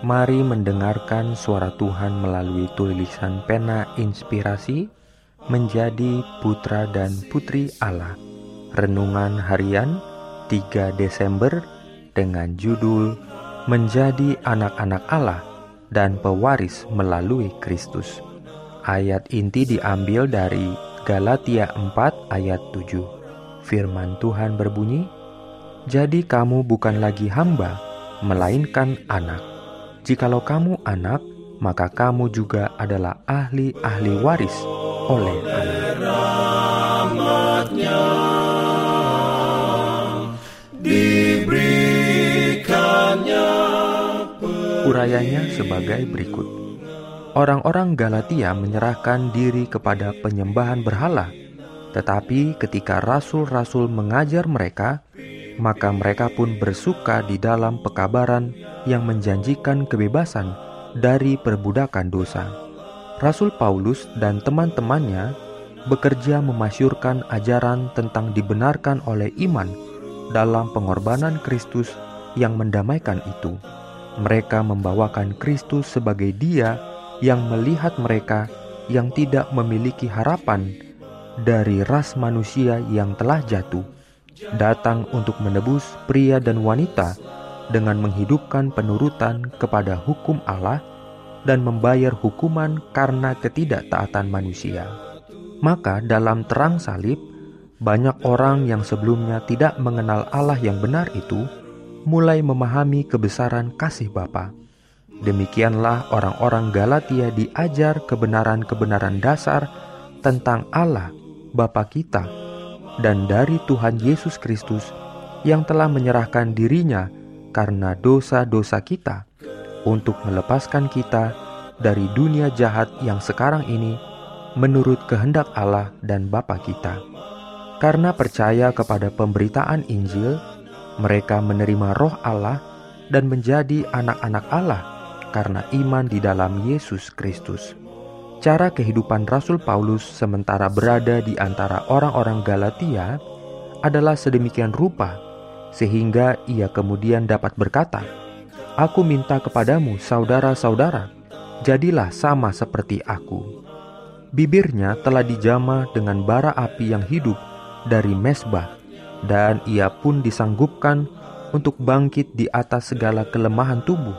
Mari mendengarkan suara Tuhan melalui tulisan pena inspirasi, menjadi putra dan putri Allah. Renungan harian 3 Desember dengan judul Menjadi Anak-anak Allah dan Pewaris Melalui Kristus. Ayat inti diambil dari Galatia 4 ayat 7. Firman Tuhan berbunyi, "Jadi kamu bukan lagi hamba, melainkan anak. Jikalau kamu anak, maka kamu juga adalah ahli-ahli waris oleh Allah." Urayanya sebagai berikut. Orang-orang Galatia menyerahkan diri kepada penyembahan berhala, tetapi ketika rasul-rasul mengajar mereka, maka mereka pun bersuka di dalam pekabaran yang menjanjikan kebebasan dari perbudakan dosa. Rasul Paulus dan teman-temannya bekerja memasyurkan ajaran tentang dibenarkan oleh iman dalam pengorbanan Kristus yang mendamaikan itu. Mereka membawakan Kristus sebagai Dia yang melihat mereka yang tidak memiliki harapan dari ras manusia yang telah jatuh, datang untuk menebus pria dan wanita dengan menghidupkan penurutan kepada hukum Allah dan membayar hukuman karena ketidaktaatan manusia. Maka dalam terang salib, banyak orang yang sebelumnya tidak mengenal Allah yang benar itu mulai memahami kebesaran kasih Bapa. Demikianlah orang-orang Galatia diajar kebenaran-kebenaran dasar tentang Allah Bapa kita dan dari Tuhan Yesus Kristus yang telah menyerahkan dirinya karena dosa-dosa kita untuk melepaskan kita dari dunia jahat yang sekarang ini menurut kehendak Allah dan Bapa kita. Karena percaya kepada pemberitaan Injil, mereka menerima Roh Allah dan menjadi anak-anak Allah karena iman di dalam Yesus Kristus. Cara kehidupan Rasul Paulus sementara berada di antara orang-orang Galatia adalah sedemikian rupa, sehingga ia kemudian dapat berkata, "Aku minta kepadamu saudara-saudara, jadilah sama seperti aku." Bibirnya telah dijamah dengan bara api yang hidup dari mesbah, dan ia pun disanggupkan untuk bangkit di atas segala kelemahan tubuh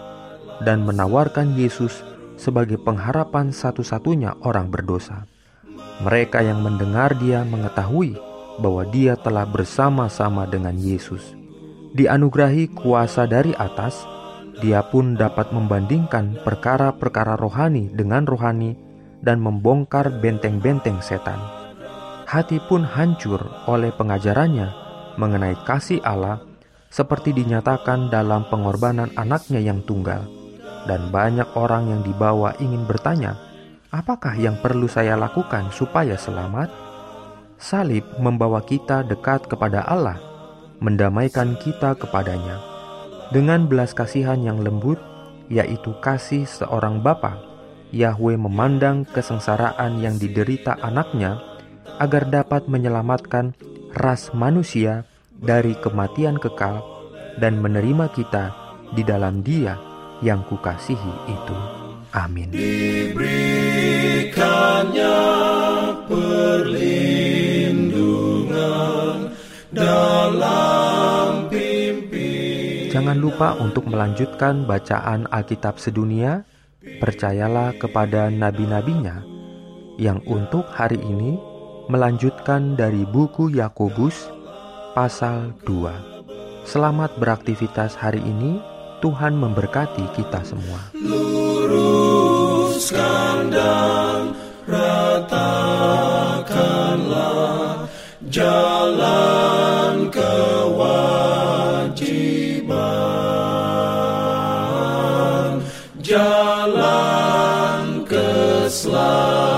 dan menawarkan Yesus sebagai pengharapan satu-satunya orang berdosa. Mereka yang mendengar Dia mengetahui bahwa Dia telah bersama-sama dengan Yesus. Dianugerahi kuasa dari atas, Dia pun dapat membandingkan perkara-perkara rohani dengan rohani dan membongkar benteng-benteng setan. Hati pun hancur oleh pengajarannya mengenai kasih Allah seperti dinyatakan dalam pengorbanan anaknya yang tunggal. Dan banyak orang yang dibawa ingin bertanya, "Apakah yang perlu saya lakukan supaya selamat?" Salib membawa kita dekat kepada Allah, mendamaikan kita kepadanya dengan belas kasihan yang lembut, yaitu kasih seorang bapa. Yahweh memandang kesengsaraan yang diderita anaknya agar dapat menyelamatkan ras manusia dari kematian kekal dan menerima kita di dalam Dia yang kukasihi itu. Amin. Diberikannya perlindungan dalam pimpinan. Jangan lupa untuk melanjutkan bacaan Alkitab sedunia. Percayalah kepada nabi-nabinya, yang untuk hari ini melanjutkan dari buku Yakobus pasal 2. Selamat beraktivitas hari ini. Tuhan memberkati kita semua. Luruskan dan ratakanlah jalan kewajiban. jalan keselamatan.